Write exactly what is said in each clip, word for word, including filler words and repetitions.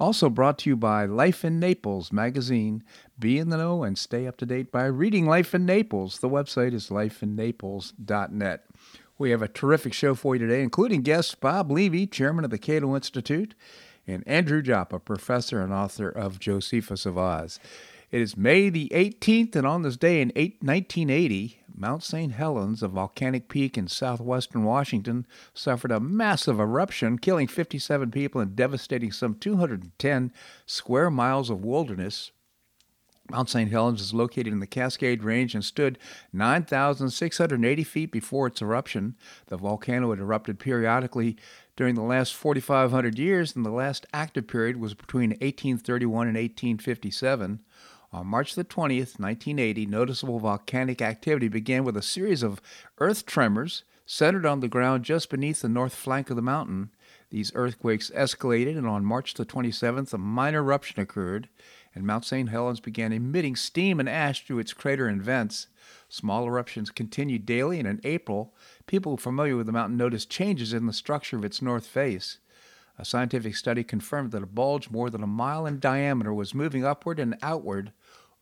Also brought to you by Life in Naples magazine. Be in the know and stay up to date by reading Life in Naples. The website is life in naples dot net. We have a terrific show for you today, including guests Bob Levy, chairman of the Cato Institute, and Andrew Joppa, professor and author of Josephus of Oz. It is May the eighteenth, and on this day in nineteen eighty, Mount Saint Helens, a volcanic peak in southwestern Washington, suffered a massive eruption, killing fifty-seven people and devastating some two hundred ten square miles of wilderness. Mount Saint Helens is located in the Cascade Range and stood nine thousand six hundred eighty feet before its eruption. The volcano had erupted periodically during the last four thousand five hundred years, and the last active period was between eighteen thirty-one and eighteen fifty-seven. On March the twentieth, nineteen eighty, noticeable volcanic activity began with a series of earth tremors centered on the ground just beneath the north flank of the mountain. These earthquakes escalated, and on March the twenty-seventh, a minor eruption occurred, and Mount Saint Helens began emitting steam and ash through its crater and vents. Small eruptions continued daily, and in April, people familiar with the mountain noticed changes in the structure of its north face. A scientific study confirmed that a bulge more than a mile in diameter was moving upward and outward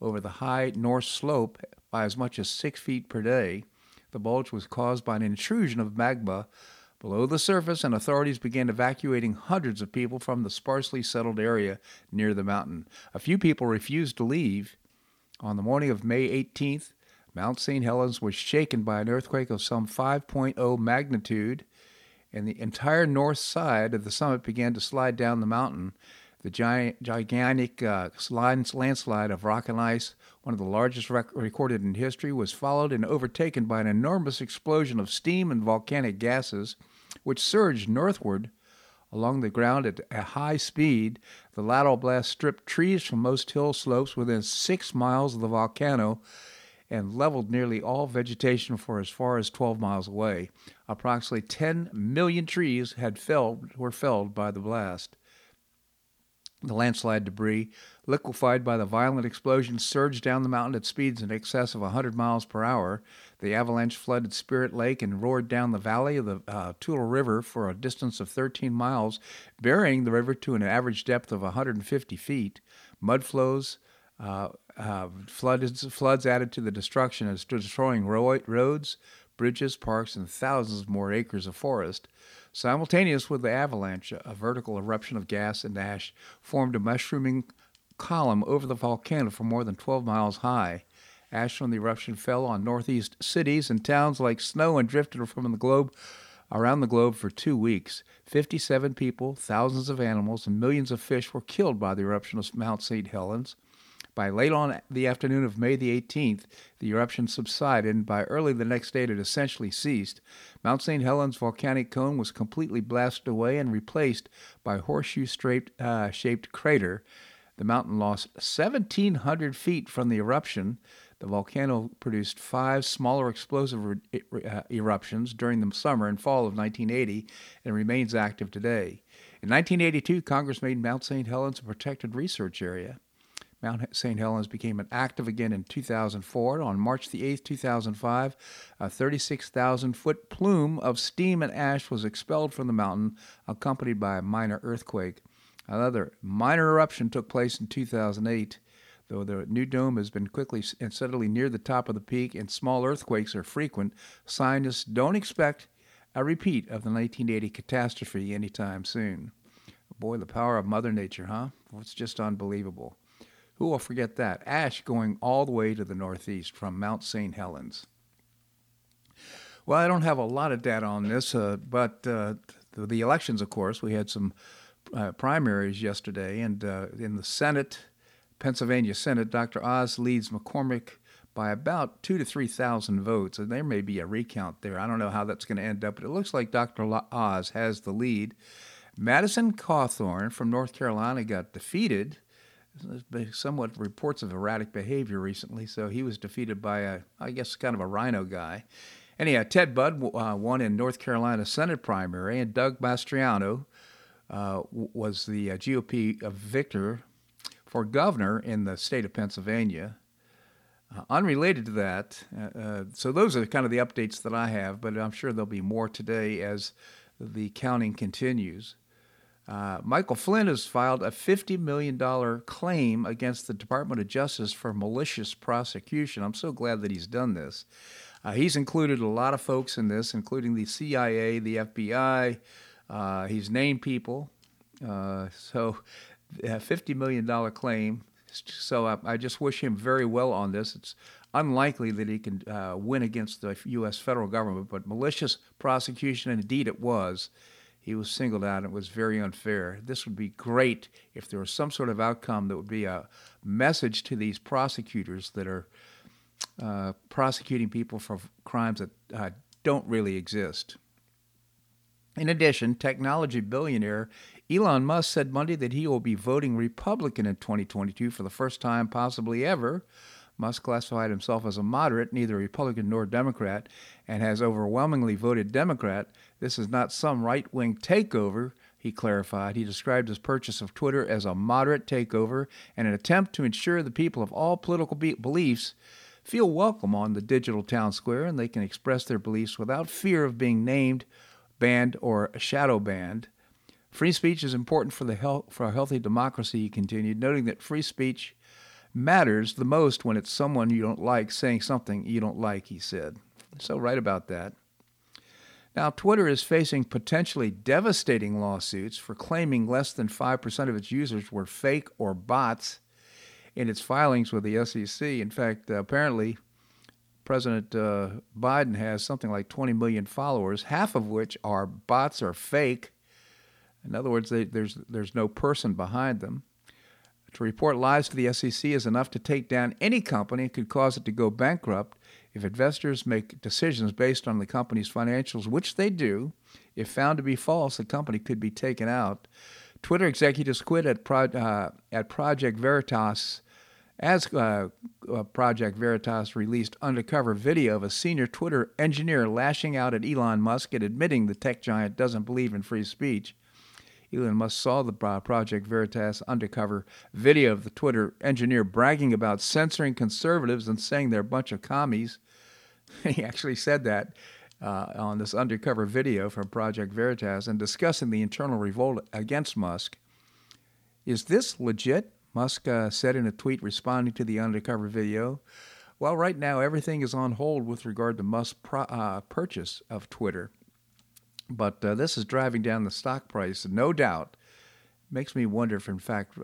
over the high north slope by as much as six feet per day. The bulge was caused by an intrusion of magma below the surface, and authorities began evacuating hundreds of people from the sparsely settled area near the mountain. A few people refused to leave. On the morning of May eighteenth, Mount Saint Helens was shaken by an earthquake of some five point oh magnitude, and the entire north side of the summit began to slide down the mountain. The giant, gigantic uh, landslide of rock and ice, one of the largest rec- recorded in history, was followed and overtaken by an enormous explosion of steam and volcanic gases, which surged northward along the ground at a high speed. The lateral blast stripped trees from most hill slopes within six miles of the volcano and leveled nearly all vegetation for as far as twelve miles away. Approximately ten million trees had felled, were felled by the blast. The landslide debris, liquefied by the violent explosion, surged down the mountain at speeds in excess of one hundred miles per hour. The avalanche flooded Spirit Lake and roared down the valley of the uh, Toutle River for a distance of thirteen miles, burying the river to an average depth of one hundred fifty feet. Mud flows, uh, uh, floods, floods added to the destruction as destroying ro- roads, bridges, parks, and thousands more acres of forest. Simultaneous with the avalanche, a vertical eruption of gas and ash formed a mushrooming column over the volcano for more than twelve miles high. Ash from the eruption fell on northeast cities and towns like snow and drifted from the globe around the globe for two weeks. fifty-seven people, thousands of animals, and millions of fish were killed by the eruption of Mount Saint Helens. By late on the afternoon of May the eighteenth, the eruption subsided, and by early the next day it had essentially ceased. Mount Saint Helens volcanic cone was completely blasted away and replaced by horseshoe-shaped uh, shaped crater. The mountain lost seventeen hundred feet from the eruption. The volcano produced five smaller explosive re- uh, eruptions during the summer and fall of nineteen eighty and remains active today. In nineteen eighty-two, Congress made Mount Saint Helens a protected research area. Mount Saint Helens became active again in two thousand four. On March the eighth, two thousand five, a thirty-six thousand foot plume of steam and ash was expelled from the mountain, accompanied by a minor earthquake. Another minor eruption took place in two thousand eight. Though the new dome has been quickly and steadily near the top of the peak and small earthquakes are frequent, scientists don't expect a repeat of the nineteen eighty catastrophe anytime soon. Boy, the power of Mother Nature, huh? Well, it's just unbelievable. Who will forget that? Ash going all the way to the northeast from Mount Saint Helens. Well, I don't have a lot of data on this, uh, but uh, the, the elections, of course, we had some uh, primaries yesterday, and uh, in the Senate, Pennsylvania Senate, Doctor Oz leads McCormick by about two to three thousand votes, and there may be a recount there. I don't know how that's going to end up, but it looks like Doctor Oz has the lead. Madison Cawthorn from North Carolina got defeated. somewhat reports of erratic behavior recently, so he was defeated by, a, I guess, kind of a rhino guy. Anyhow, Ted Budd uh, won in North Carolina Senate primary, and Doug Mastriano uh, was the uh, G O P victor for governor in the state of Pennsylvania. Uh, unrelated to that, uh, uh, so those are kind of the updates that I have, but I'm sure there'll be more today as the counting continues. Uh, Michael Flynn has filed a fifty million dollars claim against the Department of Justice for malicious prosecution. I'm so glad that he's done this. Uh, he's included a lot of folks in this, including the C I A, the F B I. Uh, he's named people. Uh, so a fifty million dollars claim. So I, I just wish him very well on this. It's unlikely that he can uh, win against the U S federal government, but malicious prosecution, indeed it was. He was singled out, and it was very unfair. This would be great if there was some sort of outcome that would be a message to these prosecutors that are uh, prosecuting people for crimes that uh, don't really exist. In addition, technology billionaire Elon Musk said Monday that he will be voting Republican in twenty twenty-two for the first time possibly ever. Musk classified himself as a moderate, neither Republican nor Democrat, and has overwhelmingly voted Democrat. This is not some right-wing takeover, he clarified. He described his purchase of Twitter as a moderate takeover and an attempt to ensure the people of all political be- beliefs feel welcome on the digital town square and they can express their beliefs without fear of being named, banned, or shadow banned. Free speech is important for the health for a healthy democracy, he continued, noting that free speech matters the most when it's someone you don't like saying something you don't like, he said. So right about that. Now, Twitter is facing potentially devastating lawsuits for claiming less than five percent of its users were fake or bots in its filings with the S E C. In fact, uh, apparently, President uh, Biden has something like twenty million followers, half of which are bots or fake. In other words, they, there's there's no person behind them. To report lies to the S E C is enough to take down any company and could cause it to go bankrupt if investors make decisions based on the company's financials, which they do. If found to be false, the company could be taken out. Twitter executives quit at, Pro, uh, at Project Veritas as uh, Project Veritas released undercover video of a senior Twitter engineer lashing out at Elon Musk and admitting the tech giant doesn't believe in free speech. Elon Musk saw the Project Veritas undercover video of the Twitter engineer bragging about censoring conservatives and saying they're a bunch of commies. He actually said that uh, on this undercover video from Project Veritas and discussing the internal revolt against Musk. Is this legit? Musk uh, said in a tweet responding to the undercover video. Well, right now everything is on hold with regard to Musk's pro- uh, purchase of Twitter. But uh, this is driving down the stock price, no doubt. Makes me wonder if, in fact,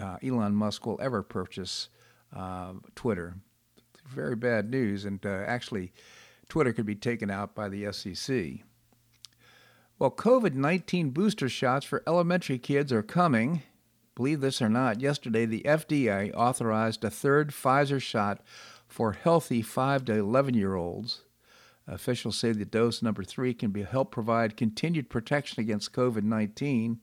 uh, Elon Musk will ever purchase uh, Twitter. Very bad news, and uh, actually, Twitter could be taken out by the S E C. Well, covid nineteen booster shots for elementary kids are coming. Believe this or not, yesterday the F D A authorized a third Pfizer shot for healthy five to eleven-year-olds. Officials say that dose number three can be help provide continued protection against covid nineteen.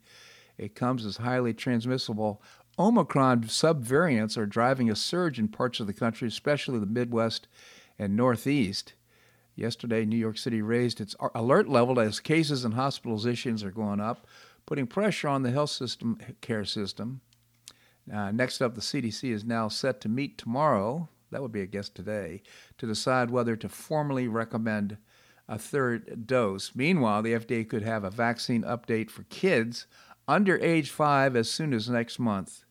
It comes as highly transmissible Omicron subvariants are driving a surge in parts of the country, especially the Midwest and Northeast. Yesterday, New York City raised its alert level as cases and hospitalizations are going up, putting pressure on the health system, care system. Uh, next up, the C D C is now set to meet tomorrow. That would be a guess today, to decide whether to formally recommend a third dose. Meanwhile, the F D A could have a vaccine update for kids under age five as soon as next month.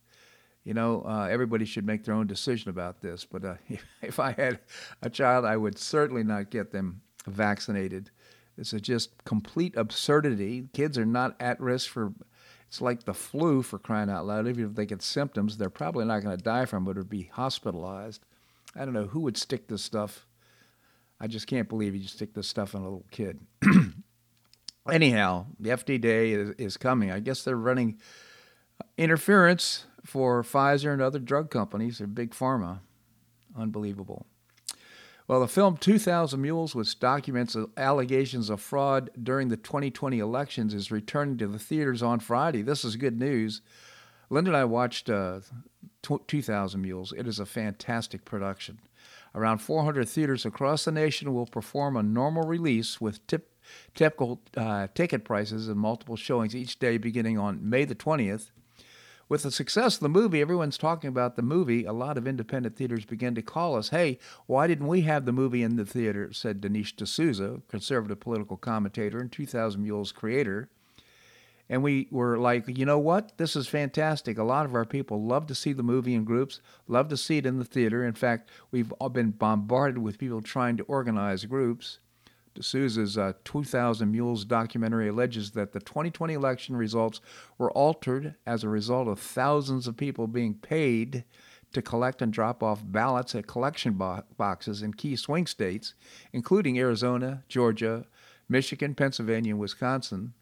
You know, uh, everybody should make their own decision about this, but uh, if I had a child, I would certainly not get them vaccinated. This is just complete absurdity. Kids are not at risk for, it's like the flu for crying out loud. Even if they get symptoms, they're probably not going to die from it or be hospitalized. I don't know who would stick this stuff. I just can't believe you stick this stuff in a little kid. Anyhow, the F D A is, is coming. I guess they're running interference for Pfizer and other drug companies. They're big pharma. Unbelievable. Well, the film two thousand Mules, which documents allegations of fraud during the twenty twenty elections, is returning to the theaters on Friday. This is good news. Linda and I watched uh, two thousand Mules. It is a fantastic production. Around four hundred theaters across the nation will perform a normal release with tip, typical uh, ticket prices and multiple showings each day beginning on May the twentieth. With the success of the movie, everyone's talking about the movie. A lot of independent theaters began to call us, "Hey, why didn't we have the movie in the theater?" said Dinesh D'Souza, conservative political commentator and two thousand Mules creator. And we were like, you know what? This is fantastic. A lot of our people love to see the movie in groups, love to see it in the theater. In fact, we've all been bombarded with people trying to organize groups. D'Souza's uh, two thousand Mules documentary alleges that the twenty twenty election results were altered as a result of thousands of people being paid to collect and drop off ballots at collection bo- boxes in key swing states, including Arizona, Georgia, Michigan, Pennsylvania, and Wisconsin.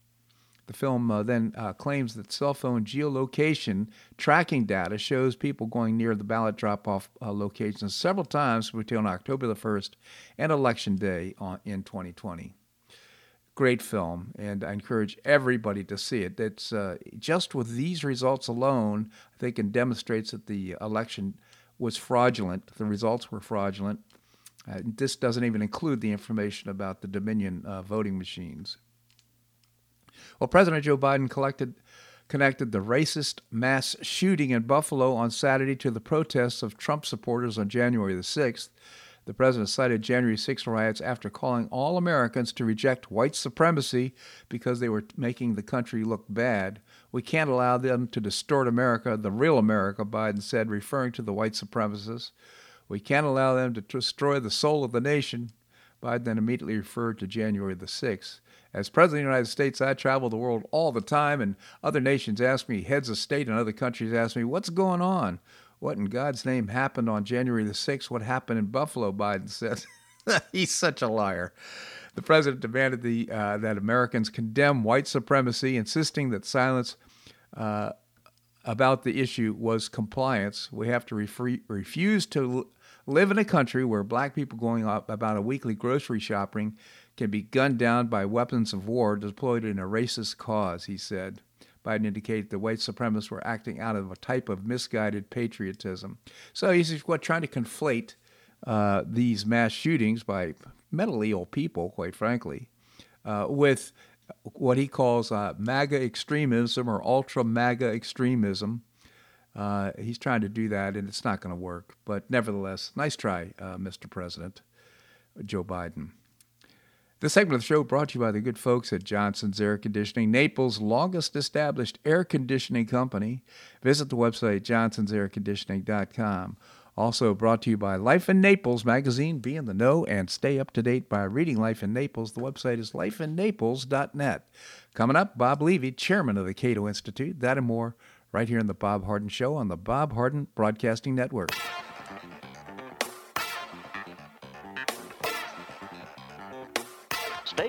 The film uh, then uh, claims that cell phone geolocation tracking data shows people going near the ballot drop-off uh, locations several times between October the first and Election Day on, in twenty twenty. Great film, and I encourage everybody to see it. It's uh, just with these results alone, I think it demonstrates that the election was fraudulent. The results were fraudulent. Uh, this doesn't even include the information about the Dominion uh, voting machines. Well, President Joe Biden collected, connected the racist mass shooting in Buffalo on Saturday to the protests of Trump supporters on January the sixth. The president cited January sixth riots after calling all Americans to reject white supremacy because they were making the country look bad. "We can't allow them to distort America, the real America," Biden said, referring to the white supremacists. "We can't allow them to destroy the soul of the nation." Biden then immediately referred to January the sixth. "As president of the United States, I travel the world all the time, and other nations ask me, heads of state and other countries ask me, what's going on? What in God's name happened on January the sixth? What happened in Buffalo?" Biden says. He's such a liar. The president demanded the, uh, that Americans condemn white supremacy, insisting that silence uh, about the issue was compliance. "We have to refre- refuse to l- live in a country where black people going up about a weekly grocery shopping can be gunned down by weapons of war deployed in a racist cause," he said. Biden indicated the white supremacists were acting out of a type of misguided patriotism. So he's what, trying to conflate uh, these mass shootings by mentally ill people, quite frankly, uh, with what he calls uh, MAGA extremism or ultra-MAGA extremism. Uh, he's trying to do that, and it's not going to work. But nevertheless, nice try, uh, Mister President Joe Biden. This segment of the show brought to you by the good folks at Johnson's Air Conditioning, Naples' longest established air conditioning company. Visit the website, johnsons air conditioning dot com. Also brought to you by Life in Naples magazine. Be in the know and stay up to date by reading Life in Naples. The website is life in naples dot net. Coming up, Bob Levy, chairman of the Cato Institute. That and more right here in the Bob Harden Show on the Bob Harden Broadcasting Network. Stay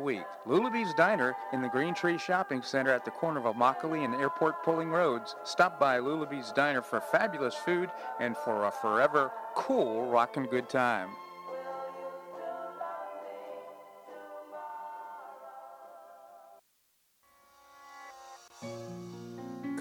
week. Lulabee's Diner in the Green Tree Shopping Center at the corner of Immokalee and Airport Pulling Roads. Stop by Lulabee's Diner for fabulous food and for a forever cool, rockin' good time.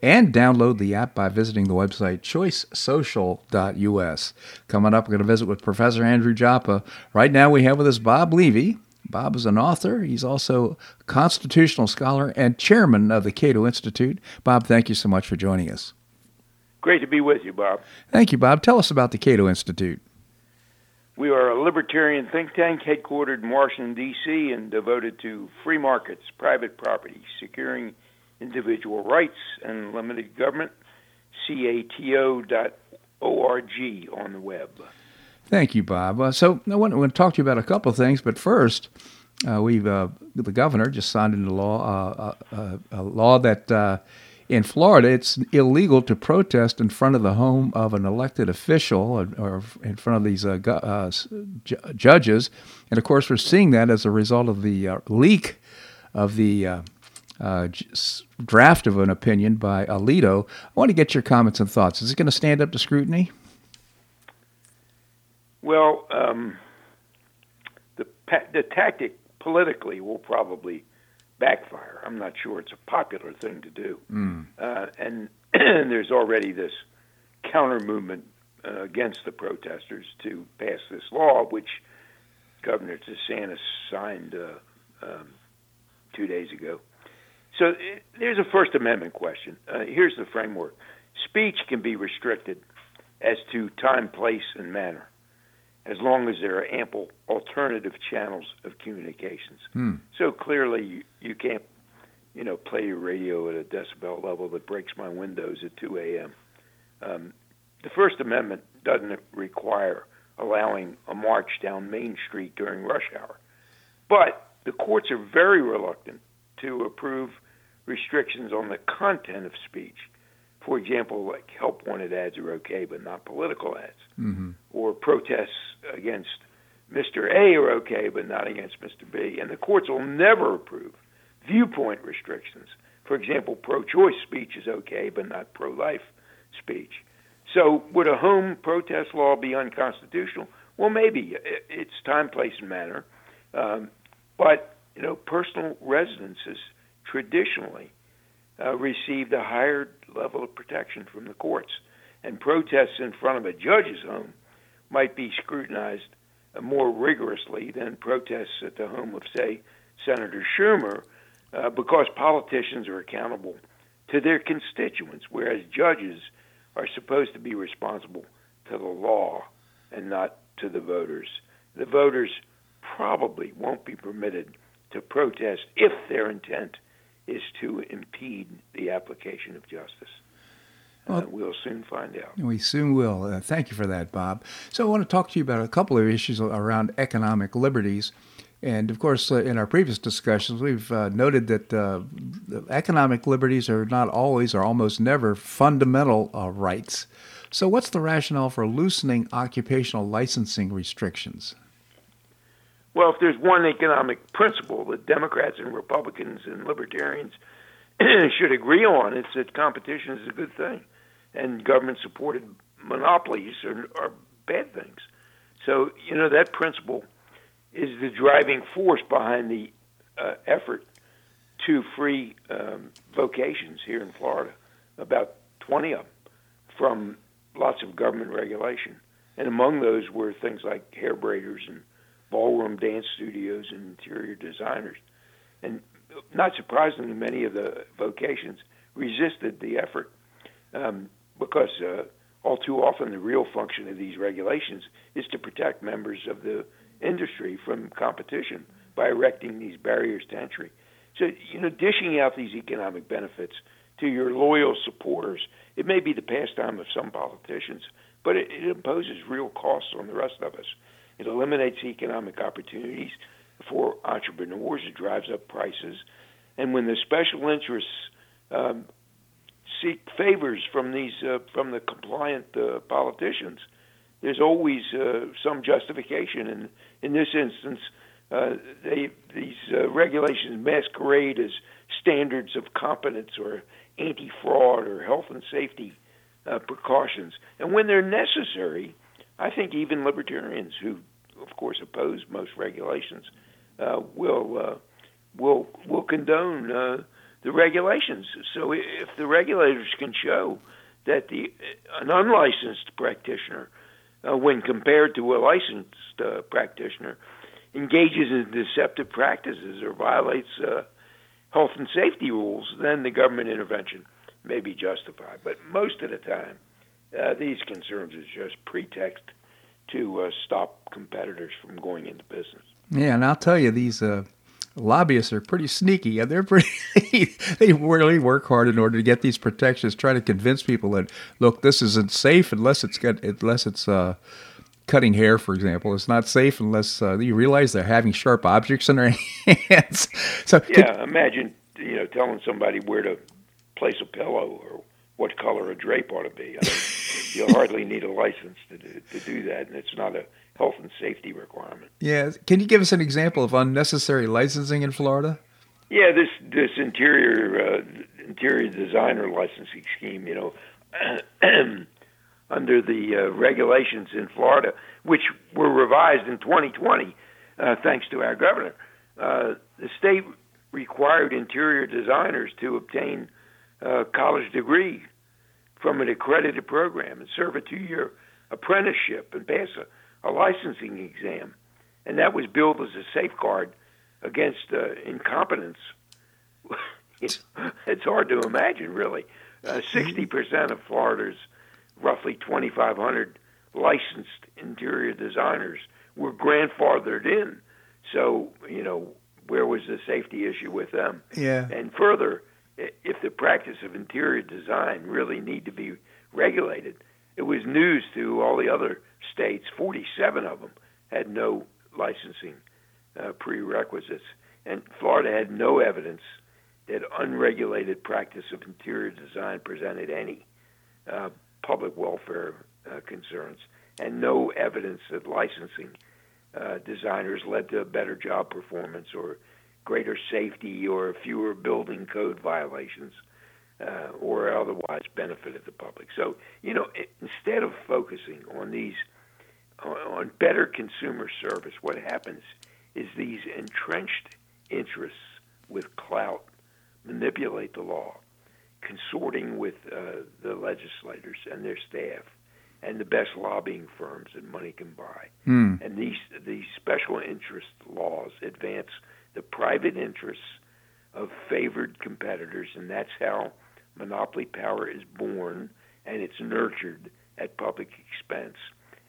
and download the app by visiting the website choice social dot u s. Coming up, we're going to visit with Professor Andrew Joppa. Right now, we have with us Bob Levy. Bob is an author. He's also a constitutional scholar and chairman of the Cato Institute. Bob, thank you so much for joining us. Great to be with you, Bob. Thank you, Bob. Tell us about the Cato Institute. We are a libertarian think tank headquartered in Washington, D C, and devoted to free markets, private property, securing individual rights, and limited government. cato dot org on the web. Thank you, Bob. Uh, so I want to talk to you about a couple of things, but first, uh, we've uh, the governor just signed into law uh, uh, a law that uh, in Florida, it's illegal to protest in front of the home of an elected official or, or in front of these uh, gu- uh, ju- judges. And, of course, we're seeing that as a result of the uh, leak of the uh, uh, j- draft of an opinion by Alito. I want to get your comments and thoughts. Is it going to stand up to scrutiny? Well, um, the, pa- the tactic politically will probably backfire. I'm not sure it's a popular thing to do. Mm. Uh, and there's already this counter-movement uh, against the protesters to pass this law, which Governor DeSantis signed uh, um, two days ago. So it, there's a First Amendment question. Uh, here's the framework. Speech can be restricted as to time, place, and manner, as long as there are ample alternative channels of communications. Hmm. So clearly you, you can't, you know, play your radio at a decibel level that breaks my windows at two a.m. Um, the First Amendment doesn't require allowing a march down Main Street during rush hour. But the courts are very reluctant to approve restrictions on the content of speech. For example, like help-wanted ads are okay, but not political ads. Mm-hmm. Or protests against Mister A are okay, but not against Mister B. And the courts will never approve viewpoint restrictions. For example, pro-choice speech is okay, but not pro-life speech. So would a home protest law be unconstitutional? Well, maybe. It's time, place, and manner. Um, but, you know, personal residences traditionally Uh, received a higher level of protection from the courts, and protests in front of a judge's home might be scrutinized more rigorously than protests at the home of, say, Senator Schumer, uh, because politicians are accountable to their constituents, whereas judges are supposed to be responsible to the law and not to the voters. The voters probably won't be permitted to protest if their intent is to impede the application of justice. Well, uh, we'll soon find out. We soon will. Uh, thank you for that, Bob. So I want to talk to you about a couple of issues around economic liberties. And, of course, uh, in our previous discussions, we've uh, noted that uh, economic liberties are not always or almost never fundamental uh, rights. So what's the rationale for loosening occupational licensing restrictions? Well, if there's one economic principle that Democrats and Republicans and libertarians should agree on, it's that competition is a good thing, and government-supported monopolies are, are bad things. So You know, that principle is the driving force behind the uh, effort to free um, vocations here in Florida, about twenty of them, from lots of government regulation. And among those were things like hair braiders and ballroom dance studios and interior designers. And not surprisingly, many of the vocations resisted the effort um, because uh, all too often the real function of these regulations is to protect members of the industry from competition by erecting these barriers to entry. So, you know, dishing out these economic benefits to your loyal supporters, it may be the pastime of some politicians, but it, it imposes real costs on the rest of us. It eliminates economic opportunities for entrepreneurs. It drives up prices. And when the special interests um, seek favors from these uh, from the compliant uh, politicians, there's always uh, some justification. And in this instance, uh, they, these uh, regulations masquerade as standards of competence or anti-fraud or health and safety uh, precautions. And when they're necessary, I think even libertarians, who of course oppose most regulations, uh, will uh, will will condone uh, the regulations. So if the regulators can show that the an unlicensed practitioner, uh, when compared to a licensed uh, practitioner, engages in deceptive practices or violates uh, health and safety rules, then the government intervention may be justified. But most of the time, Uh, these concerns is just pretext to uh, stop competitors from going into business. Yeah, and I'll tell you, these uh, lobbyists are pretty sneaky, and they're pretty they really work hard in order to get these protections, try to convince people that, look, this isn't safe unless it's got, unless it's uh, cutting hair, for example. It's not safe unless uh, you realize they're having sharp objects in their hands. So yeah, could, imagine you know telling somebody where to place a pillow or what color a drape ought to be. I mean, you hardly need a license to do, to do that, and it's not a health and safety requirement. Yeah. Can you give us an example of unnecessary licensing in Florida? Yeah, this this interior uh, interior designer licensing scheme, you know, under the uh, regulations in Florida, which were revised in twenty twenty, uh, thanks to our governor, uh, the state required interior designers to obtain a college degree from an accredited program and serve a two-year apprenticeship and pass a, a licensing exam. And that was billed as a safeguard against uh, incompetence. it's, it's hard to imagine, really. Uh, sixty percent of Florida's roughly twenty-five hundred licensed interior designers were grandfathered in. So, you know, where was the safety issue with them? Yeah. And further, if the practice of interior design really need to be regulated, it was news to all the other states. forty-seven of them had no licensing uh, prerequisites, and Florida had no evidence that unregulated practice of interior design presented any uh, public welfare uh, concerns, and no evidence that licensing uh, designers led to better job performance or greater safety or fewer building code violations uh, or otherwise benefited the public. So, you know, it, instead of focusing on these, on, on better consumer service, what happens is these entrenched interests with clout manipulate the law, consorting with uh, the legislators and their staff and the best lobbying firms that money can buy. Mm. And these, these special interest laws advance the private interests of favored competitors, and that's how monopoly power is born, and it's nurtured at public expense.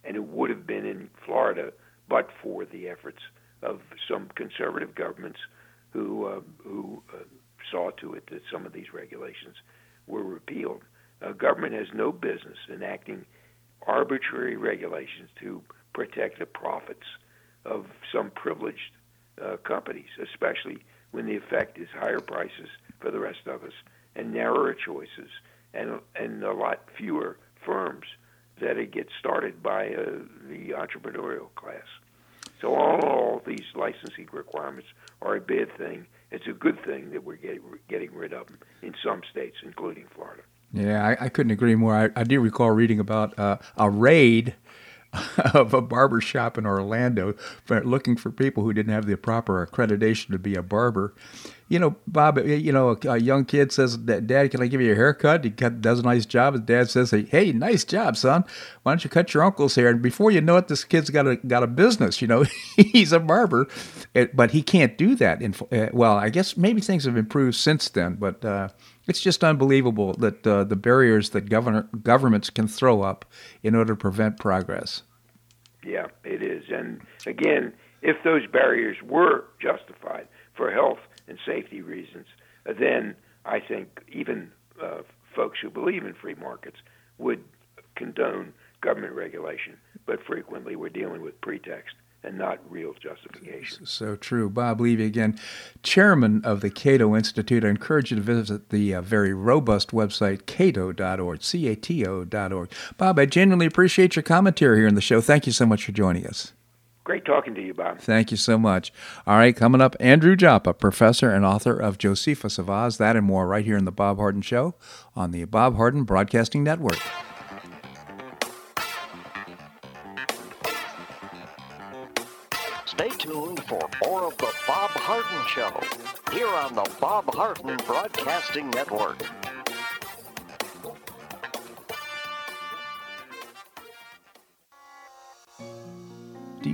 And it would have been in Florida but for the efforts of some conservative governments who uh, who uh, saw to it that some of these regulations were repealed. Uh, government has no business enacting arbitrary regulations to protect the profits of some privileged Uh, companies, especially when the effect is higher prices for the rest of us and narrower choices and and a lot fewer firms that get started by uh, the entrepreneurial class. So all in all, these licensing requirements are a bad thing. It's a good thing that we're get, getting rid of them in some states, including Florida. Yeah, I, I couldn't agree more. I, I do recall reading about uh, a raid of a barber shop in Orlando looking for people who didn't have the proper accreditation to be a barber. You know, Bob, you know, a young kid says, "Dad, can I give you a haircut?" He does a nice job. His dad says, "Hey, nice job, son. Why don't you cut your uncle's hair?" And before you know it, this kid's got a got a business. You know, he's a barber, but he can't do that. In, well, I guess maybe things have improved since then, but uh, it's just unbelievable that uh, the barriers that governor, governments can throw up in order to prevent progress. Yeah, it is. And again, if those barriers were justified for health and safety reasons, then I think even uh, folks who believe in free markets would condone government regulation. But frequently we're dealing with pretext and not real justification. So true. Bob Levy again, chairman of the Cato Institute. I encourage you to visit the uh, very robust website, cato dot org, C A T O dot org. Bob, I genuinely appreciate your commentary here in the show. Thank you so much for joining us. Great talking to you, Bob. Thank you so much. All right, coming up, Andrew Joppa, professor and author of Josephus of Oz. That and more right here in the Bob Harden Show on the Bob Harden Broadcasting Network. Stay tuned for more of the Bob Harden Show here on the Bob Harden Broadcasting Network. Do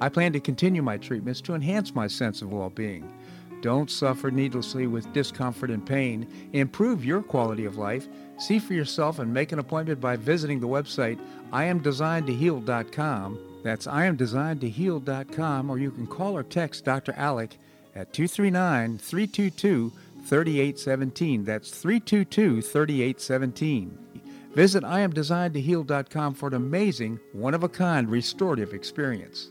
I plan to continue my treatments to enhance my sense of well-being. Don't suffer needlessly with discomfort and pain. Improve your quality of life. See for yourself and make an appointment by visiting the website I am designed to heal dot com. That's I am designed to heal dot com, or you can call or text Doctor Alec at two three nine, three two two, three eight one seven. That's three two two, three eight one seven. Visit I am designed to heal dot com for an amazing, one-of-a-kind restorative experience.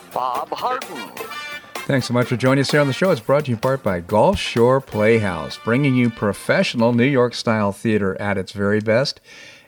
Bob Harden. Thanks so much for joining us here on the show. It's brought to you in part by Gulf Shore Playhouse, bringing you professional New York-style theater at its very best.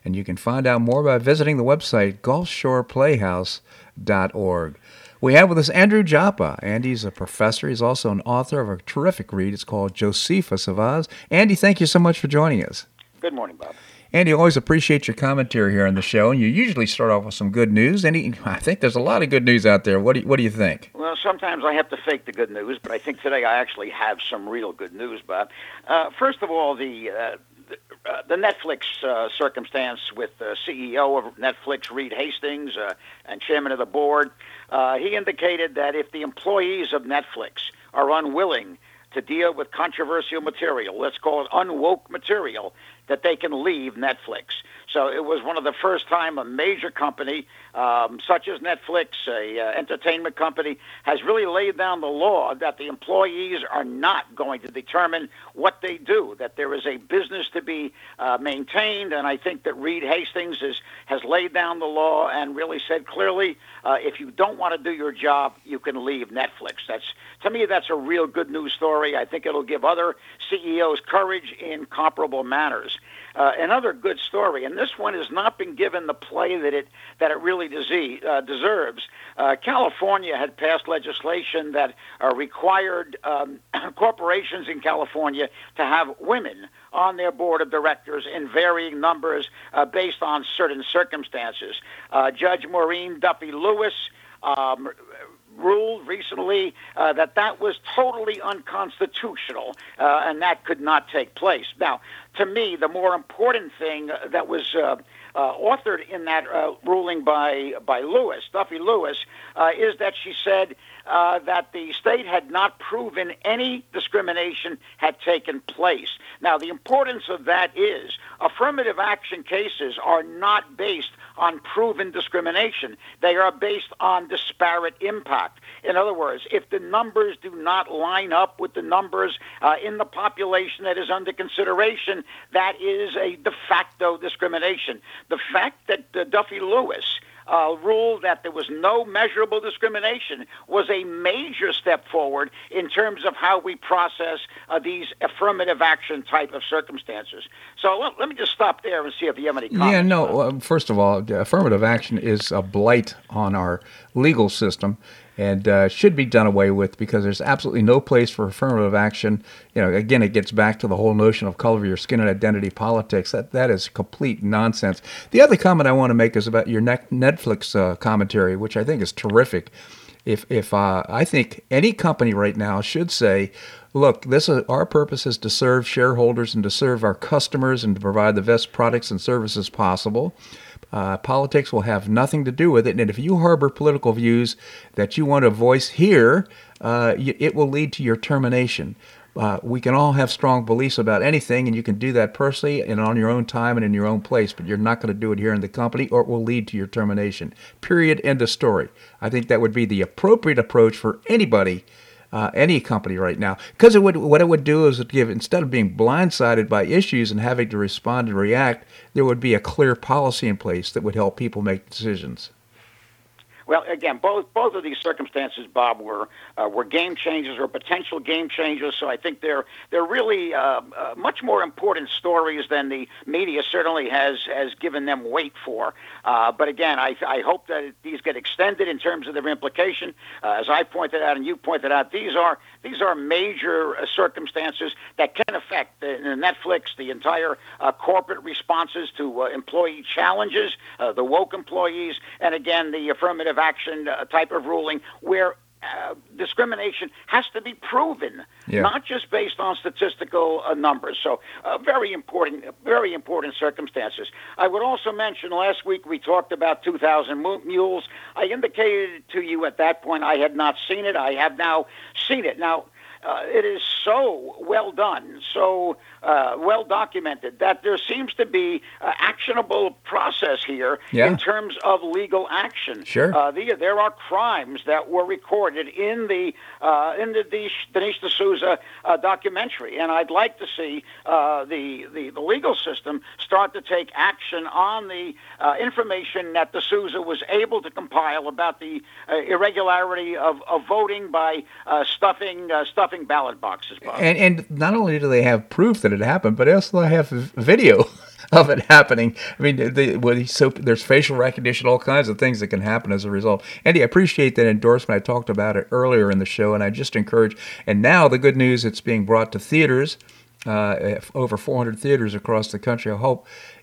And you can find out more by visiting the website gulf shore playhouse dot org. We have with us Andrew Joppa. Andy's a professor. He's also an author of a terrific read. It's called Josephus of Oz. Andy, thank you so much for joining us. Good morning, Bob. Andy, always appreciate your commentary here on the show, and you usually start off with some good news. Andy, I think there's a lot of good news out there. What do you, what do you think? Well, sometimes I have to fake the good news, but I think today I actually have some real good news, Bob. Uh, first of all, the uh, the, uh, the Netflix uh, circumstance with the C E O of Netflix, Reed Hastings, uh, and chairman of the board, uh, he indicated that if the employees of Netflix are unwilling to deal with controversial material, let's call it unwoke material, that they can leave Netflix. So it was one of the first time a major company, um, such as Netflix, a uh, entertainment company, has really laid down the law that the employees are not going to determine what they do, that there is a business to be uh, maintained. And I think that Reed Hastings is, has laid down the law and really said clearly, uh, if you don't want to do your job, you can leave Netflix. That's, to me, that's a real good news story. I think it'll give other C E Os courage in comparable manners. Uh, another good story, and this this one has not been given the play that it that it really disease, uh, deserves. Uh, California had passed legislation that uh, required um, corporations in California to have women on their board of directors in varying numbers uh, based on certain circumstances. Uh, Judge Maureen Duffy Lewis um, ruled recently uh, that that was totally unconstitutional uh, and that could not take place. Now, to me, the more important thing that was uh, uh, authored in that uh, ruling by by Lewis, Duffy Lewis, uh, is that she said uh, that the state had not proven any discrimination had taken place. Now, the importance of that is affirmative action cases are not based on proven discrimination. They are based on disparate impact. In other words, if the numbers do not line up with the numbers uh, in the population that is under consideration, that is a de facto discrimination. The fact that uh, Duffy Lewis uh, ruled that there was no measurable discrimination was a major step forward in terms of how we process uh, these affirmative action type of circumstances. So let, let me just stop there and see if you have any comments. Yeah, no, uh, first of all, affirmative action is a blight on our legal system. And uh, should be done away with because there's absolutely no place for affirmative action. You know, again, it gets back to the whole notion of color of your skin and identity politics. That that is complete nonsense. The other comment I want to make is about your ne- Netflix uh, commentary, which I think is terrific. If if uh, I think any company right now should say, look, this is, our purpose is to serve shareholders and to serve our customers and to provide the best products and services possible. Uh, politics will have nothing to do with it. And if you harbor political views that you want to voice here, uh, y- it will lead to your termination. Uh, we can all have strong beliefs about anything, and you can do that personally and on your own time and in your own place, but you're not going to do it here in the company or it will lead to your termination. Period. End of story. I think that would be the appropriate approach for anybody, uh, any company right now. Because it would, what it would do is it give, instead of being blindsided by issues and having to respond and react, there would be a clear policy in place that would help people make decisions. Well, again, both both of these circumstances, Bob, were uh, were game changers or potential game changers. So I think they're they're really uh, uh, much more important stories than the media certainly has has given them weight for. Uh, but again, I I hope that these get extended in terms of their implication. Uh, as I pointed out and you pointed out, these are these are major uh, circumstances that can affect the, the Netflix, the entire uh, corporate responses to uh, employee challenges, uh, the woke employees, and again the affirmative action uh, type of ruling where uh, discrimination has to be proven, yeah. Not just based on statistical uh, numbers. So uh, very important, very important circumstances. I would also mention last week we talked about two thousand Mules. I indicated to you at that point I had not seen it. I have now seen it. Now, Uh, it is so well done, so uh, well documented that there seems to be uh, actionable process here yeah. in terms of legal action. Sure, uh, the, there are crimes that were recorded in the uh, in the Dinesh D'Souza uh, documentary, and I'd like to see uh, the, the the legal system start to take action on the uh, information that D'Souza was able to compile about the uh, irregularity of, of voting by uh, stuffing uh, stuffing. ballot boxes, Bob. And, and not only do they have proof that it happened, but also they have video of it happening. I mean, they, well, so there's facial recognition, all kinds of things that can happen as a result. Andy, I appreciate that endorsement. I talked about it earlier in the show, and I just encourage. And now the good news, it's being brought to theaters, uh, over four hundred theaters across the country, I hope.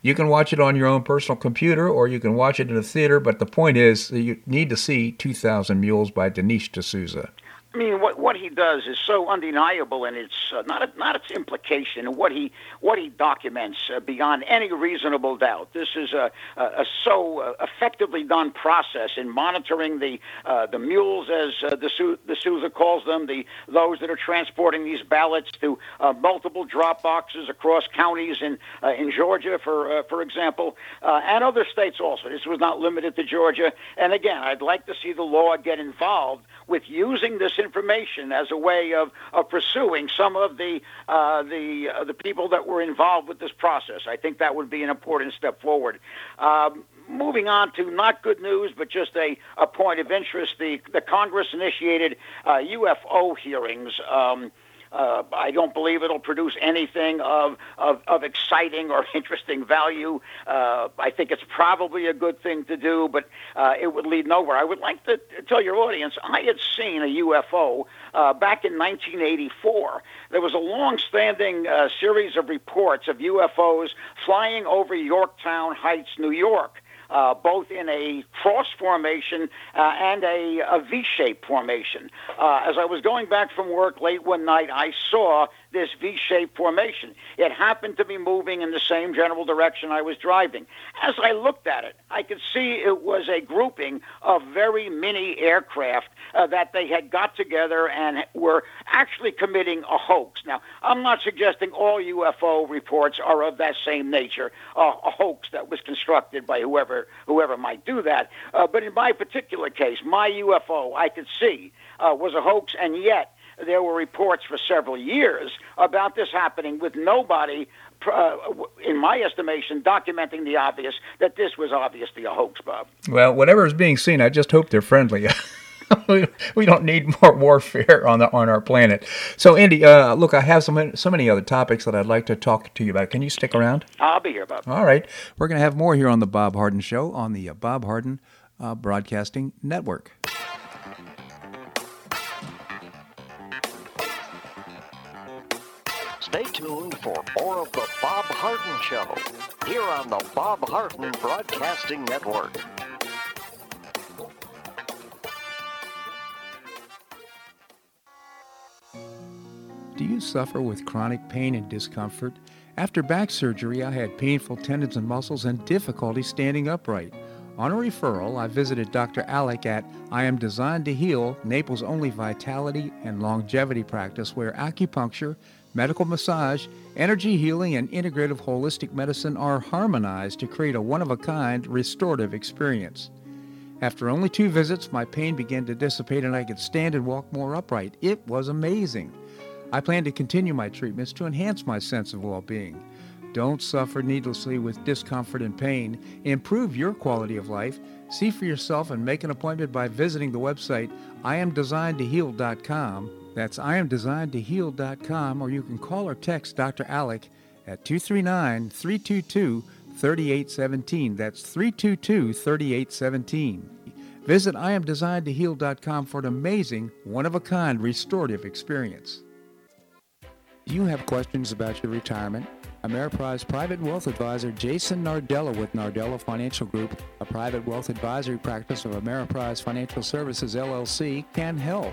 You can watch it on your own personal computer, or you can watch it in a theater. But the point is, you need to see two thousand Mules by Dinesh D'Souza. I mean, what what he does is so undeniable, and it's uh, not a, not its implication, and what he what he documents uh, beyond any reasonable doubt. This is a, a, a so effectively done process in monitoring the uh, the mules, as uh, D'Souza calls them, the those that are transporting these ballots to uh, multiple drop boxes across counties in uh, in Georgia, for uh, for example, uh, and other states also. This was not limited to Georgia. And again, I'd like to see the law get involved with using this information as a way of, of pursuing some of the uh, the uh, the people that were involved with this process. I think that would be an important step forward. Um, moving on to not good news, but just a, a point of interest, the, the Congress initiated uh, U F O hearings um, Uh, I don't believe it'll produce anything of, of, of exciting or interesting value. Uh, I think it's probably a good thing to do, but uh, it would lead nowhere. I would like to tell your audience, I had seen a U F O uh, back in nineteen eighty-four. There was a long-standing uh, series of reports of U F Os flying over Yorktown Heights, New York. Uh, both in a cross formation uh, and a, a V-shaped formation. Uh, as I was going back from work late one night, I saw this V-shaped formation. It happened to be moving in the same general direction I was driving. As I looked at it, I could see it was a grouping of very mini aircraft uh, that they had got together and were actually committing a hoax. Now, I'm not suggesting all U F O reports are of that same nature, uh, a hoax that was constructed by whoever whoever might do that. Uh, but in my particular case, my U F O, I could see, uh, was a hoax, and yet there were reports for several years about this happening with nobody, uh, in my estimation, documenting the obvious, that this was obviously a hoax, Bob. Well, whatever is being seen, I just hope they're friendly. We don't need more warfare on the on our planet. So, Andy, uh, look, I have so many, so many other topics that I'd like to talk to you about. Can you stick around? I'll be here, Bob. All right. We're going to have more here on the Bob Harden Show on the Bob Harden uh, Broadcasting Network. Stay tuned for more of the Bob Harden Show here on the Bob Harden Broadcasting Network. Do you suffer with chronic pain and discomfort? After back surgery, I had painful tendons and muscles and difficulty standing upright. On a referral, I visited Doctor Alec at I Am Designed to Heal, Naples' only vitality and longevity practice, where acupuncture, medical massage, energy healing, and integrative holistic medicine are harmonized to create a one-of-a-kind restorative experience. After only two visits, my pain began to dissipate and I could stand and walk more upright. It was amazing. I plan to continue my treatments to enhance my sense of well-being. Don't suffer needlessly with discomfort and pain. Improve your quality of life. See for yourself and make an appointment by visiting the website I am designed to heal dot com. That's I am designed to heal dot com, or you can call or text Doctor Alec at two three nine, three two two, three eight one seven. That's three two two, three eight one seven. Visit I am designed to heal dot com for an amazing, one-of-a-kind restorative experience. Do you have questions about your retirement? Ameriprise Private Wealth Advisor Jason Nardella with Nardella Financial Group, a private wealth advisory practice of Ameriprise Financial Services, L L C, can help.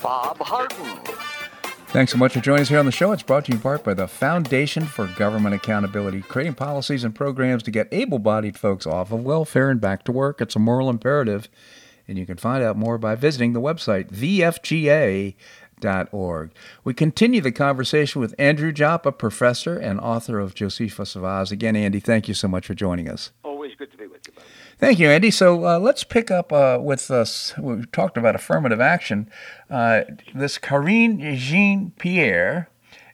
Bob Harden. Thanks so much for joining us here on the show. It's brought to you in part by the Foundation for Government Accountability, creating policies and programs to get able-bodied folks off of welfare and back to work. It's a moral imperative, and you can find out more by visiting the website, the f g a dot org. We continue the conversation with Andrew Joppa, professor and author of Josephus of Oz. Again, Andy, thank you so much for joining us. Always good to be with you, Bob. Thank you, Andy. So uh, let's pick up uh, with us. We talked about affirmative action. Uh, this Karine Jean-Pierre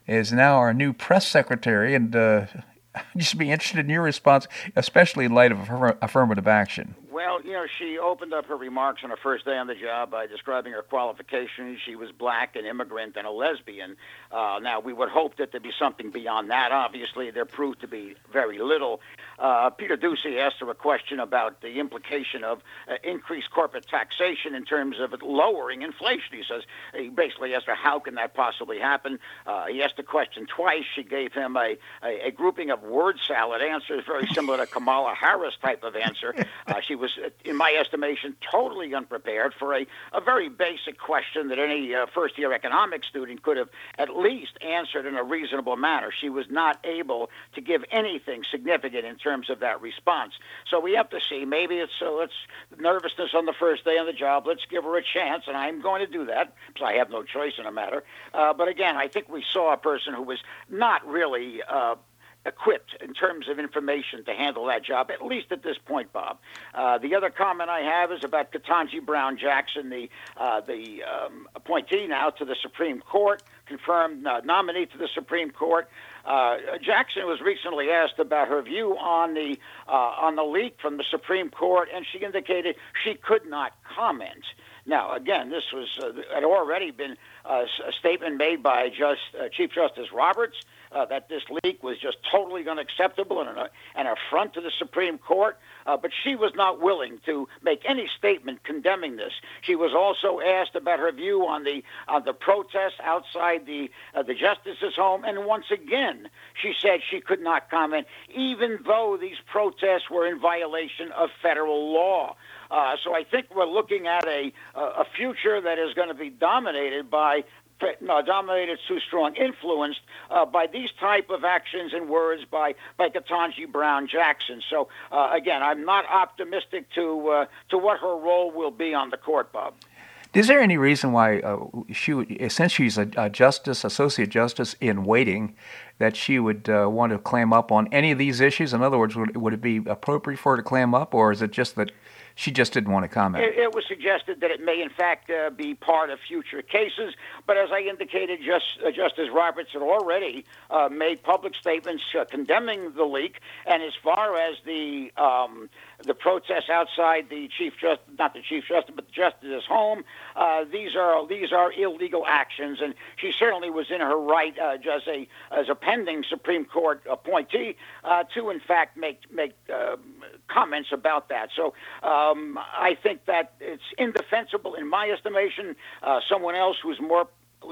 is now our new press secretary, and uh, I'd just be interested in your response, especially in light of affirm- affirmative action. Well, you know, she opened up her remarks on her first day on the job by describing her qualifications. She was black, an immigrant, and a lesbian. Uh, now, we would hope that there'd be something beyond that. Obviously, there proved to be very little. Uh, Peter Ducey asked her a question about the implication of uh, increased corporate taxation in terms of it lowering inflation. He says, he basically asked her, how can that possibly happen? Uh, he asked the question twice. She gave him a, a, a grouping of word salad answers, very similar to Kamala Harris type of answer. Uh, she was was, in my estimation, totally unprepared for a, a very basic question that any uh, first-year economics student could have at least answered in a reasonable manner. She was not able to give anything significant in terms of that response. So we have to see. Maybe it's so. Uh, it's nervousness on the first day on the job. Let's give her a chance, and I'm going to do that because I have no choice in the matter. Uh, but again, I think we saw a person who was not really uh, equipped in terms of information to handle that job, at least at this point, Bob. Uh, the other comment I have is about Ketanji Brown Jackson, the uh, the um, appointee now to the Supreme Court, confirmed uh, nominee to the Supreme Court. Uh, Jackson was recently asked about her view on the uh, on the leak from the Supreme Court, and she indicated she could not comment. Now, again, this was uh, had already been uh, a statement made by just uh, Chief Justice Roberts uh, that this leak was just totally unacceptable and an, an affront to the Supreme Court. Uh, but she was not willing to make any statement condemning this. She was also asked about her view on the on the protests outside the uh, the justice's home, and once again, she said she could not comment, even though these protests were in violation of federal law. Uh, so I think we're looking at a a future that is going to be dominated by, no, dominated too strong, influenced uh, by these type of actions and words by, by Ketanji Brown Jackson. So uh, again, I'm not optimistic to uh, to what her role will be on the court, Bob. Is there any reason why uh, she would, since she's a, a justice, associate justice in waiting, that she would uh, want to clam up on any of these issues? In other words, would, would it be appropriate for her to clam up, or is it just that she just didn't want to comment? It, it was suggested that it may, in fact, uh, be part of future cases. But as I indicated, just, uh, Justice Roberts had already uh, made public statements uh, condemning the leak. And as far as the um, the protests outside the chief justice, not the chief justice, but the justice's home, uh, these are these are illegal actions. And she certainly was in her right, uh, just a as a pending Supreme Court appointee, uh, to in fact make make uh, comments about that. So. Uh, Um, I think that it's indefensible in my estimation. Uh, someone else who's more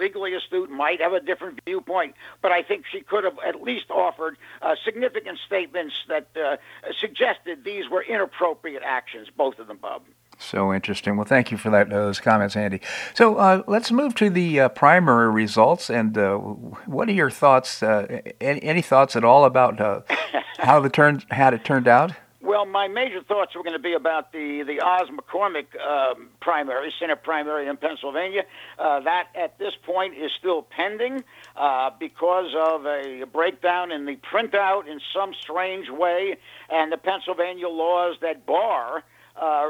legally astute might have a different viewpoint, but I think she could have at least offered uh, significant statements that uh, suggested these were inappropriate actions, both of them, Bob. So interesting. Well, thank you for that, those comments, Andy. So uh, let's move to the uh, primary results, and uh, what are your thoughts, uh, any, any thoughts at all about uh, how the turn, how it turned out? Well, my major thoughts were going to be about the, the Oz McCormick um, primary, Senate primary in Pennsylvania. Uh, that, at this point, is still pending uh, because of a breakdown in the printout in some strange way, and the Pennsylvania laws that bar Uh,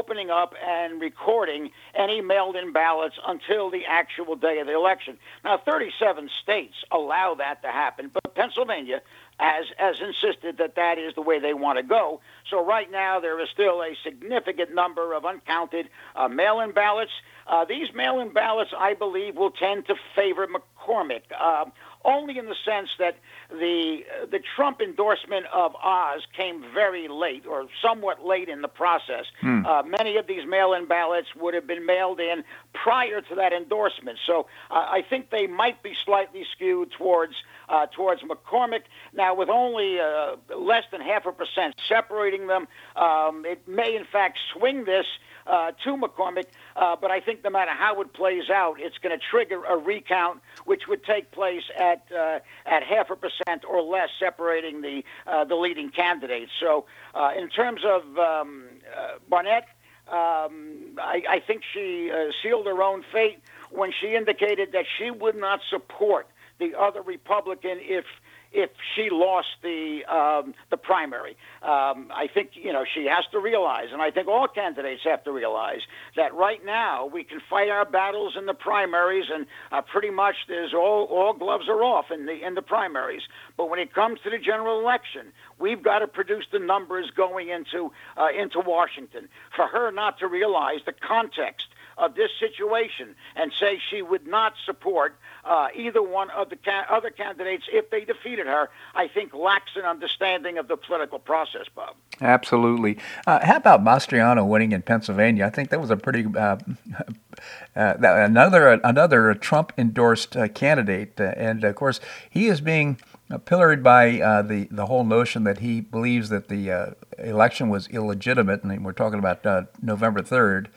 opening up and recording any mailed-in ballots until the actual day of the election. Now, thirty-seven states allow that to happen, but Pennsylvania has, has insisted that that is the way they want to go. So right now there is still a significant number of uncounted uh, mail-in ballots. Uh, these mail-in ballots, I believe, will tend to favor McCormick, uh, only in the sense that the the Trump endorsement of Oz came very late, or somewhat late in the process. Mm. Uh, many of these mail-in ballots would have been mailed in prior to that endorsement. So uh, I think they might be slightly skewed towards uh, towards McCormick. Now, with only uh, less than half a percent separating them, um, it may, in fact, swing this Uh, to McCormick, uh, but I think no matter how it plays out, it's going to trigger a recount, which would take place at uh, at half a percent or less, separating the uh, the leading candidates. So, uh, in terms of um, uh, Barnett, um, I, I think she uh, sealed her own fate when she indicated that she would not support the other Republican if. If she lost the um, the primary. Um, I think, you know, she has to realize, and I think all candidates have to realize, that right now we can fight our battles in the primaries, and uh, pretty much there's all, all gloves are off in the in the primaries. But when it comes to the general election, we've got to produce the numbers going into uh, into Washington. For her not to realize the context of this situation and say she would not support uh, either one of the ca- other candidates if they defeated her, I think lacks an understanding of the political process, Bob. Absolutely. Uh, how about Mastriano winning in Pennsylvania? I think that was a pretty uh, uh, another another Trump-endorsed uh, candidate, uh, and of course he is being pilloried by uh, the the whole notion that he believes that the uh, election was illegitimate, and we're talking about uh, November third.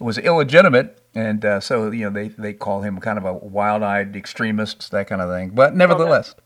It was illegitimate, and uh, so you know they, they call him kind of a wild-eyed extremist, that kind of thing. But nevertheless,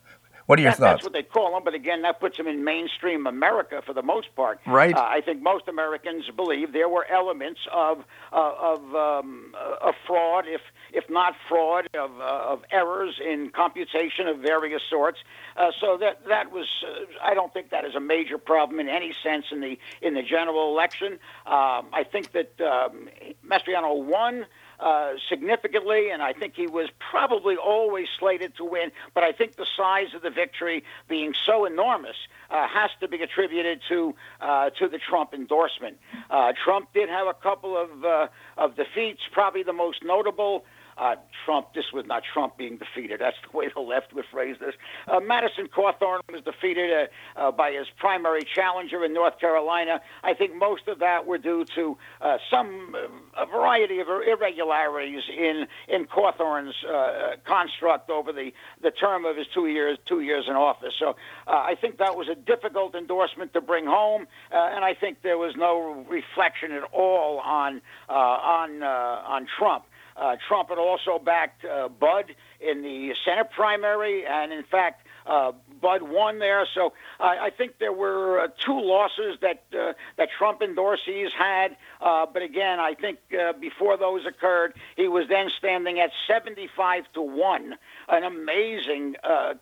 what are your that, thoughts? That's what they call him, but again, that puts him in mainstream America for the most part. Right. Uh, I think most Americans believe there were elements of uh, of um, of fraud, if if not fraud, of uh, of errors in computation of various sorts. Uh, so that that was, uh, I don't think that is a major problem in any sense in the in the general election. Um, I think that um, Mastriano won uh, significantly, and I think he was probably always slated to win. But I think the size of the victory being so enormous uh, has to be attributed to uh, to the Trump endorsement. Uh, Trump did have a couple of uh, of defeats, probably the most notable. Uh, Trump, this was not Trump being defeated. That's the way the left would phrase this. Uh, Madison Cawthorn was defeated uh, uh, by his primary challenger in North Carolina. I think most of that were due to uh, some uh, a variety of irregularities in in Cawthorn's uh, construct over the, the term of his two years two years in office. So uh, I think that was a difficult endorsement to bring home, uh, and I think there was no reflection at all on uh, on uh, on Trump. Uh, Trump had also backed uh, Bud in the Senate primary, and in fact, uh, Bud won there. So I, I think there were uh, two losses that uh, that Trump endorsees had. Uh, but again, I think uh, before those occurred, he was then standing at seventy-five to one, an amazing uh,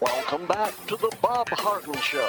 Welcome back to the Bob Harden Show.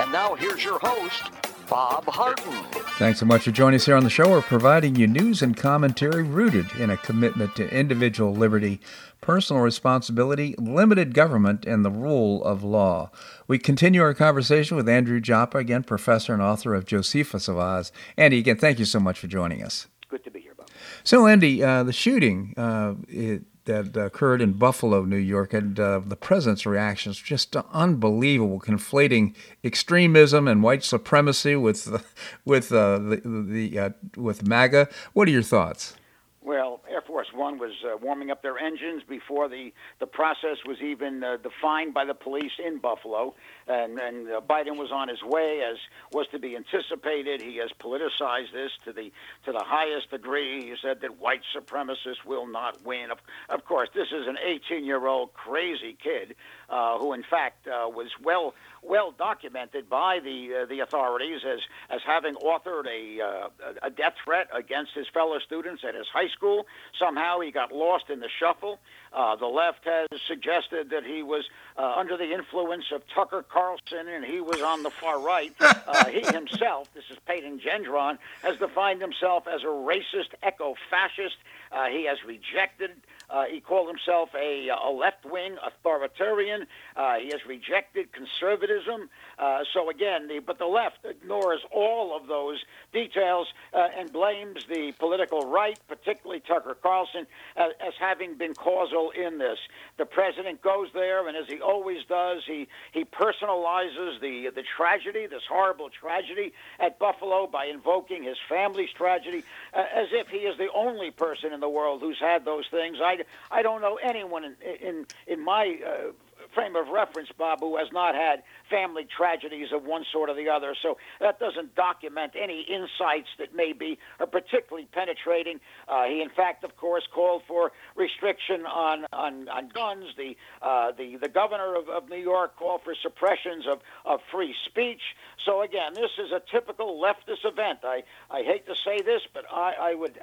And now here's your host, Bob Harden. Thanks so much for joining us here on the show. We're providing you news and commentary rooted in a commitment to individual liberty, personal responsibility, limited government, and the rule of law. We continue our conversation with Andrew Joppa, again, professor and author of Josephus of Oz. Andy, again, thank you so much for joining us. Good to be here, Bob. So, Andy, uh, the shooting... Uh, it, that occurred in Buffalo, New York, and uh, the president's reactions just unbelievable, conflating extremism and white supremacy with uh, with uh, the, the uh, with MAGA. What are your thoughts? Well, Air Force One was uh, warming up their engines before the, the process was even uh, defined by the police in Buffalo, and, and uh, Biden was on his way, as was to be anticipated. He has politicized this to the to the highest degree. He said that white supremacists will not win. Of, of course, this is an eighteen-year-old crazy kid uh, who, in fact, uh, was well well documented by the uh, the authorities as as having authored a uh, a death threat against his fellow students at his high school. school. Somehow he got lost in the shuffle. Uh, the left has suggested that he was uh, under the influence of Tucker Carlson and he was on the far right. Uh, he himself, this is Peyton Gendron, has defined himself as a racist eco-fascist. Uh, he has rejected Uh, he called himself a, a left-wing authoritarian. Uh, he has rejected conservatism. Uh, so again, the, but the left ignores all of those details uh, and blames the political right, particularly Tucker Carlson, uh, as having been causal in this. The president goes there, and as he always does, he, he personalizes the, the tragedy, this horrible tragedy at Buffalo by invoking his family's tragedy uh, as if he is the only person in the world who's had those things. I I don't know anyone in in, in my uh, frame of reference, Bob, who has not had family tragedies of one sort or the other. So that doesn't document any insights that maybe are particularly penetrating. Uh, he, in fact, of course, called for restriction on on, on guns. The uh, the the governor of, of New York called for suppressions of, of free speech. So again, this is a typical leftist event. I, I hate to say this, but I, I would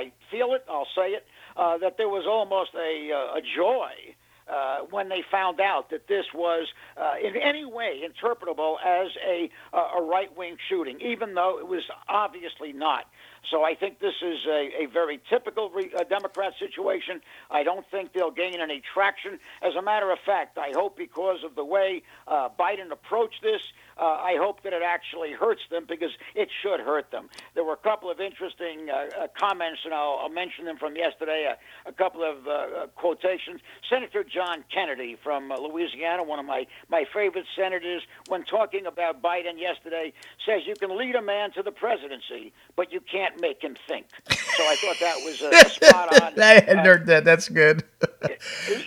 I feel it. I'll say it. Uh, that there was almost a, uh, a joy uh, when they found out that this was uh, in any way interpretable as a, uh, a right-wing shooting, even though it was obviously not. So I think this is a, a very typical re, uh, Democrat situation. I don't think they'll gain any traction. As a matter of fact, I hope because of the way uh, Biden approached this, uh, I hope that it actually hurts them because it should hurt them. There were a couple of interesting uh, uh, comments, and I'll, I'll mention them from yesterday, uh, a couple of uh, uh, quotations. Senator John Kennedy from uh, Louisiana, one of my, my favorite senators, when talking about Biden yesterday, says you can lead a man to the presidency, but you can't make him think. So I thought that was uh, spot on. I hadn't uh, heard that. That's good.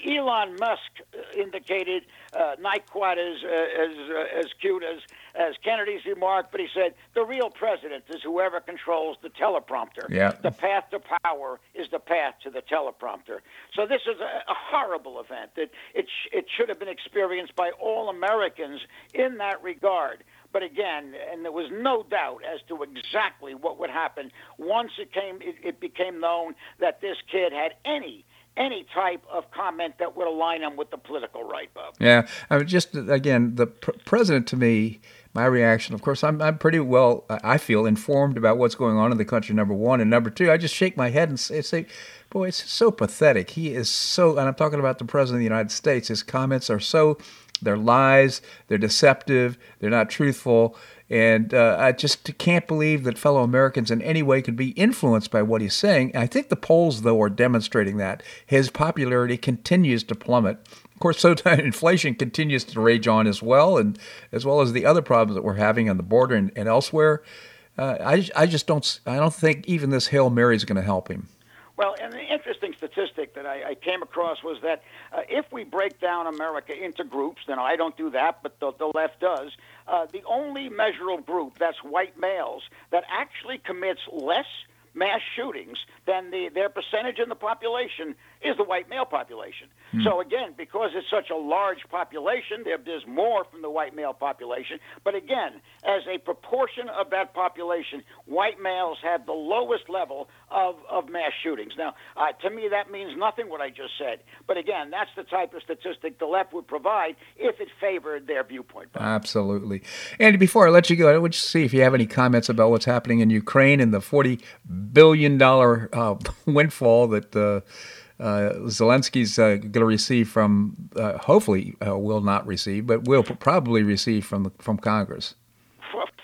Elon Musk indicated uh, Nyquist is uh, as, uh, as cute as, as Kennedy's remark, but he said the real president is whoever controls the teleprompter. Yeah. The path to power is the path to the teleprompter. So this is a, a horrible event. It, it, sh- it should have been experienced by all Americans in that regard. But again, and there was no doubt as to exactly what would happen once it came. It, it became known that this kid had any any type of comment that would align him with the political right, Bob. Yeah, I mean, just again, the pr- president to me my reaction, of course, I'm, I'm pretty well, I feel, informed about what's going on in the country, number one. And number two, I just shake my head and say, say boy, it's so pathetic. He is so, and I'm talking about the President of the United States, his comments are so, they're lies, they're deceptive, they're not truthful. And uh, I just can't believe that fellow Americans in any way could be influenced by what he's saying. I think the polls, though, are demonstrating that. His popularity continues to plummet. Of course, so inflation continues to rage on as well, and as well as the other problems that we're having on the border and, and elsewhere. Uh, I, I just don't I don't think even this Hail Mary is going to help him. Well, and the interesting statistic that I, I came across was that uh, if we break down America into groups, then I don't do that, but the, the left does, uh, the only measurable group, that's white males, that actually commits less mass shootings than the, their percentage in the population is the white male population. Hmm. So again, because it's such a large population, there, there's more from the white male population. But again, as a proportion of that population, white males have the lowest level of, of mass shootings. Now, uh, to me, that means nothing what I just said. But again, that's the type of statistic the left would provide if it favored their viewpoint. Absolutely. Andy, before I let you go, I would just see if you have any comments about what's happening in Ukraine and the forty billion dollars uh, windfall that uh, uh, Zelensky's uh, going to receive from, uh, hopefully uh, will not receive, but will probably receive from from Congress.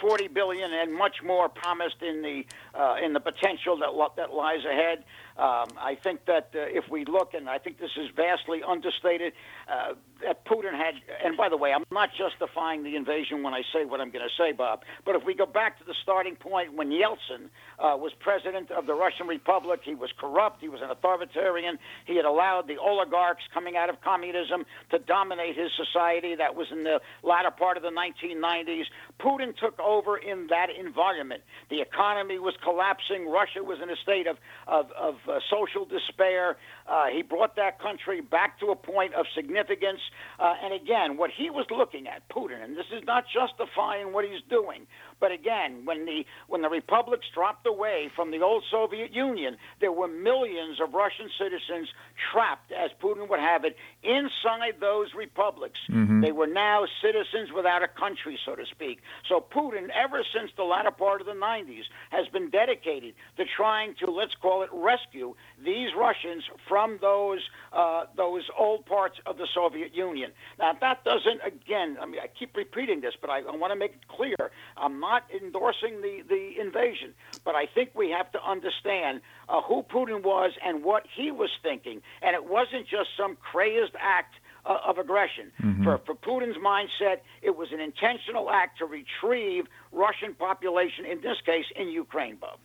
forty billion dollars and much more promised in the uh, in the potential that lo- that lies ahead. Um, I think that uh, if we look, and I think this is vastly understated, uh, that Putin had, and by the way, I'm not justifying the invasion when I say what I'm going to say, Bob, but if we go back to the starting point when Yeltsin uh, was president of the Russian Republic, he was corrupt, he was an authoritarian, he had allowed the oligarchs coming out of communism to dominate his society. That was in the latter part of the nineteen nineties. Putin took over in that environment. The economy was collapsing. Russia was in a state of, of, of Uh, social despair. Uh, he brought that country back to a point of significance. Uh, and again, what he was looking at, Putin, and this is not justifying what he's doing, but again, when the when the republics dropped away from the old Soviet Union, there were millions of Russian citizens trapped, as Putin would have it, inside those republics. Mm-hmm. They were now citizens without a country, so to speak. So Putin, ever since the latter part of the nineties, has been dedicated to trying to, let's call it, rescue these Russians from those uh, those old parts of the Soviet Union. Now, that doesn't, again, I mean, I keep repeating this, but I, I want to make it clear. I'm not endorsing the, the invasion, but I think we have to understand uh, who Putin was and what he was thinking. And it wasn't just some crazed act uh, of aggression. Mm-hmm. For, for Putin's mindset, it was an intentional act to retrieve Russian population, in this case, in Ukraine, Bob.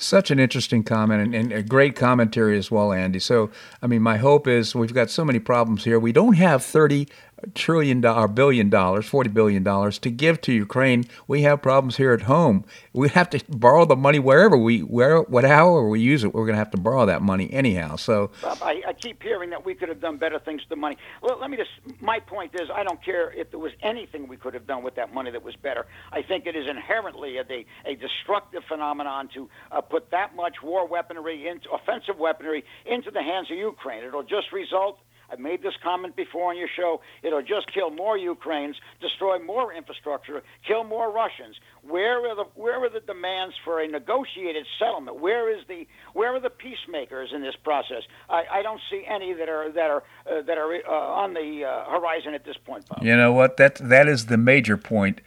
Such an interesting comment and, and a great commentary as well, Andy. So, I mean, my hope is we've got so many problems here. We don't have thirty trillion dollars, billion dollars, forty billion dollars to give to Ukraine. We have problems here at home. We have to borrow the money wherever we, where, what, however we use it. We're going to have to borrow that money anyhow. So, Bob, I, I keep hearing that we could have done better things with the money. Well, let me just, my point is, I don't care if there was anything we could have done with that money that was better. I think it is inherently a, a destructive phenomenon to uh, put that much war weaponry, into, offensive weaponry, into the hands of Ukraine. It'll just result, I've made this comment before on your show, it'll just kill more Ukrainians, destroy more infrastructure, kill more Russians. Where are the where are the demands for a negotiated settlement? Where is the where are the peacemakers in this process? I, I don't see any that are that are uh, that are uh, on the uh, horizon at this point, Bob. You know what? That that is the major point.